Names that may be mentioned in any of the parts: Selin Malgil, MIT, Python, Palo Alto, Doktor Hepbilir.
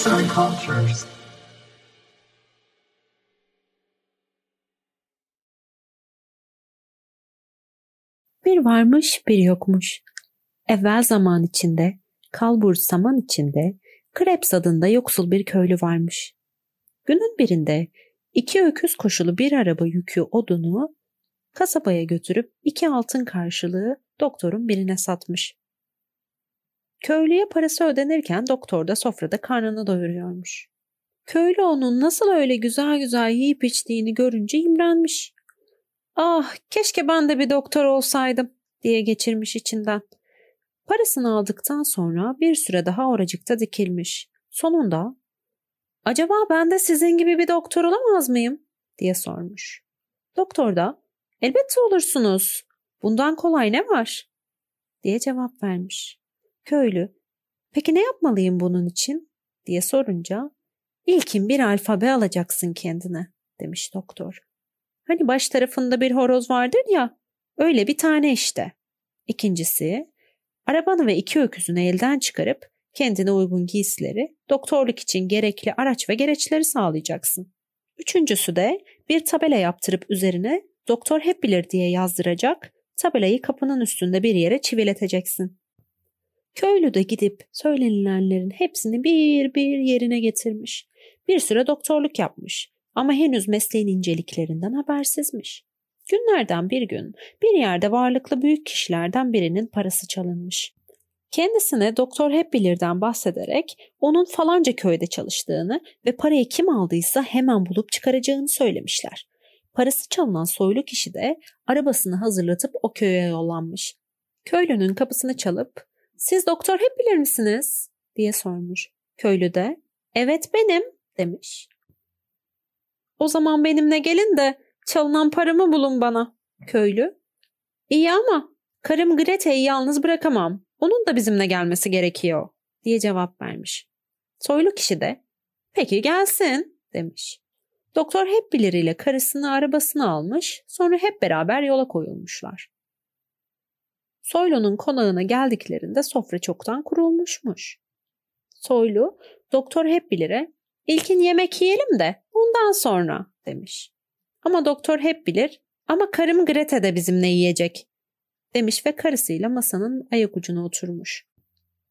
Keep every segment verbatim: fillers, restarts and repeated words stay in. some cultures. Bir varmış bir yokmuş. Evvel zaman içinde, kalbur zaman içinde Krebs adında yoksul bir köylü varmış. Günün birinde iki öküz koşulu bir araba yükü odunu kasabaya götürüp iki altın karşılığı doktorun birine satmış. Köylüye parası ödenirken doktor da sofrada karnını doyuruyormuş. Köylü onun nasıl öyle güzel güzel yiyip içtiğini görünce imrenmiş. "Ah, keşke ben de bir doktor olsaydım" diye geçirmiş içinden. Parasını aldıktan sonra bir süre daha oracıkta dikilmiş. Sonunda "Acaba ben de sizin gibi bir doktor olamaz mıyım?" diye sormuş. Doktor da "Elbette olursunuz. Bundan kolay ne var?" diye cevap vermiş. Köylü "Peki ne yapmalıyım bunun için?" diye sorunca "İlkin bir alfabe alacaksın kendine" demiş doktor. "Hani baş tarafında bir horoz vardır ya, öyle bir tane işte. İkincisi, arabanı ve iki öküzünü elden çıkarıp kendine uygun giysileri, doktorluk için gerekli araç ve gereçleri sağlayacaksın. Üçüncüsü de bir tabela yaptırıp üzerine Doktor Hepbilir diye yazdıracak, tabelayı kapının üstünde bir yere çivileteceksin." Köylü de gidip söylenilenlerin hepsini bir bir yerine getirmiş. Bir süre doktorluk yapmış ama henüz mesleğin inceliklerinden habersizmiş. Günlerden bir gün bir yerde varlıklı büyük kişilerden birinin parası çalınmış. Kendisine Doktor Hepbilir'den bahsederek onun falanca köyde çalıştığını ve parayı kim aldıysa hemen bulup çıkaracağını söylemişler. Parası çalınan soylu kişi de arabasını hazırlatıp o köye yollanmış. Köylünün kapısını çalıp "Siz Doktor Hepbilir misiniz?" diye sormuş. Köylü de "Evet benim" demiş. "O zaman benimle gelin de çalınan paramı bulun bana." Köylü "İyi ama karım Greta'yı yalnız bırakamam. Onun da bizimle gelmesi gerekiyor" diye cevap vermiş. Soylu kişi de "Peki gelsin" demiş. Doktor Hepbilir ile karısını arabasına almış, sonra hep beraber yola koyulmuşlar. Soylu'nun konağına geldiklerinde sofra çoktan kurulmuşmuş. Soylu, Doktor Hepbilir'e "İlkin yemek yiyelim de ondan sonra" demiş. Ama Doktor Hepbilir "Ama karım Greta de bizimle yiyecek" demiş ve karısıyla masanın ayak ucuna oturmuş.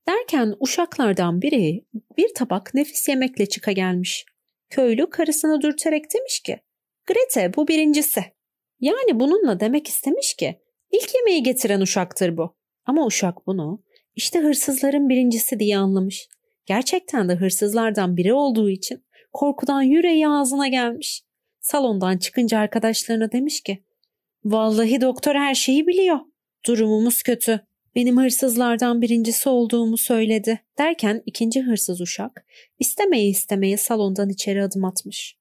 Derken uşaklardan biri bir tabak nefis yemekle çıka gelmiş. Köylü karısını dürterek demiş ki "Greta bu birincisi." Yani bununla demek istemiş ki ilk yemeği getiren uşaktır bu. Ama uşak bunu işte hırsızların birincisi diye anlamış. Gerçekten de hırsızlardan biri olduğu için korkudan yüreği ağzına gelmiş. Salondan çıkınca arkadaşlarına demiş ki "Vallahi doktor her şeyi biliyor. Durumumuz kötü. Benim hırsızlardan birincisi olduğumu söyledi." Derken ikinci hırsız uşak istemeye istemeye salondan içeri adım atmış.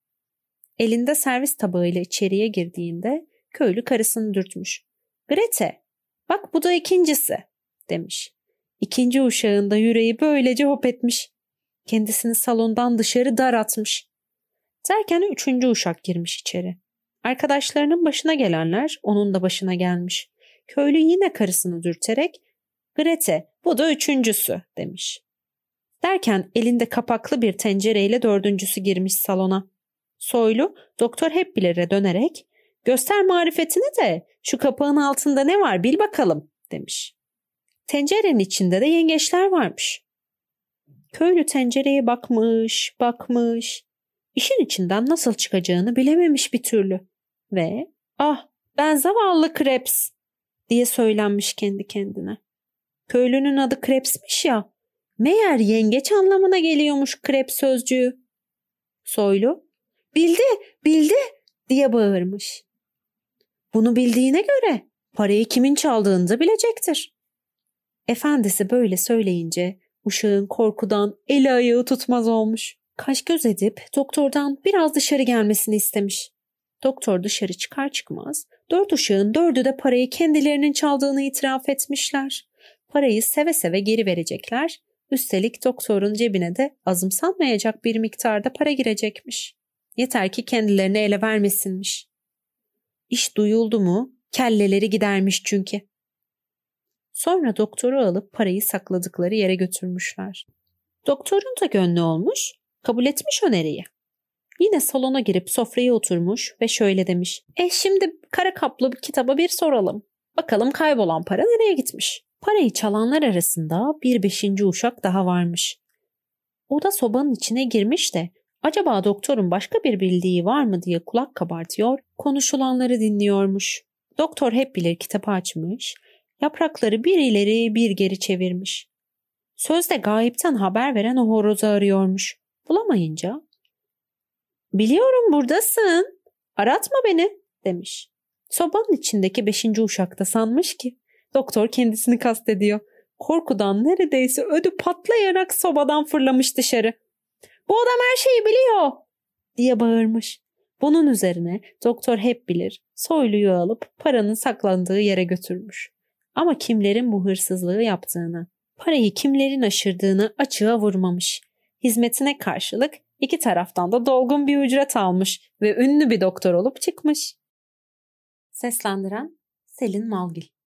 Elinde servis tabağıyla içeriye girdiğinde köylü karısını dürtmüş. "Greta, bak bu da ikincisi" demiş. İkinci uşağın da yüreği böylece hop etmiş. Kendisini salondan dışarı dar atmış. Derken üçüncü uşak girmiş içeri. Arkadaşlarının başına gelenler onun da başına gelmiş. Köylü yine karısını dürterek "Greta, bu da üçüncüsü" demiş. Derken elinde kapaklı bir tencereyle dördüncüsü girmiş salona. Soylu Doktor Hepbilir'e dönerek "Göster marifetini de şu kapağın altında ne var bil bakalım" demiş. Tencerenin içinde de yengeçler varmış. Köylü tencereye bakmış, bakmış. İşin içinden nasıl çıkacağını bilememiş bir türlü. Ve "Ah, ben zavallı Krebs" diye söylenmiş kendi kendine. Köylünün adı Krebs'miş ya. Meğer yengeç anlamına geliyormuş Krebs sözcüğü. Soylu "Bildi, bildi" diye bağırmış. Bunu bildiğine göre parayı kimin çaldığını da bilecektir. Efendisi böyle söyleyince uşağın korkudan eli ayağı tutmaz olmuş. Kaş göz edip doktordan biraz dışarı gelmesini istemiş. Doktor dışarı çıkar çıkmaz dört uşağın dördü de parayı kendilerinin çaldığını itiraf etmişler. Parayı seve seve geri verecekler. Üstelik doktorun cebine de azımsanmayacak bir miktarda para girecekmiş. Yeter ki kendilerine ele vermesinmiş. İş duyuldu mu kelleleri gidermiş çünkü. Sonra doktoru alıp parayı sakladıkları yere götürmüşler. Doktorun da gönlü olmuş, kabul etmiş öneriyi. Yine salona girip sofraya oturmuş ve şöyle demiş. E şimdi kara kaplı bir kitaba bir soralım. Bakalım kaybolan para nereye gitmiş? Parayı çalanlar arasında bir beşinci uşak daha varmış. O da sobanın içine girmiş de acaba doktorun başka bir bildiği var mı diye kulak kabartıyor, konuşulanları dinliyormuş. Doktor Hepbilir kitabı açmış, yaprakları bir ileri bir geri çevirmiş. Sözde gayipten haber veren o horozu arıyormuş. Bulamayınca "Biliyorum buradasın, aratma beni" demiş. Sobanın içindeki beşinci uşak da sanmış ki doktor kendisini kastediyor. Korkudan neredeyse ödü patlayarak sobadan fırlamış dışarı. "Bu adam her şeyi biliyor" diye bağırmış. Bunun üzerine Doktor Hepbilir soyluyu alıp paranın saklandığı yere götürmüş. Ama kimlerin bu hırsızlığı yaptığını, parayı kimlerin aşırdığını açığa vurmamış. Hizmetine karşılık iki taraftan da dolgun bir ücret almış ve ünlü bir doktor olup çıkmış. Seslendiren Selin Malgil.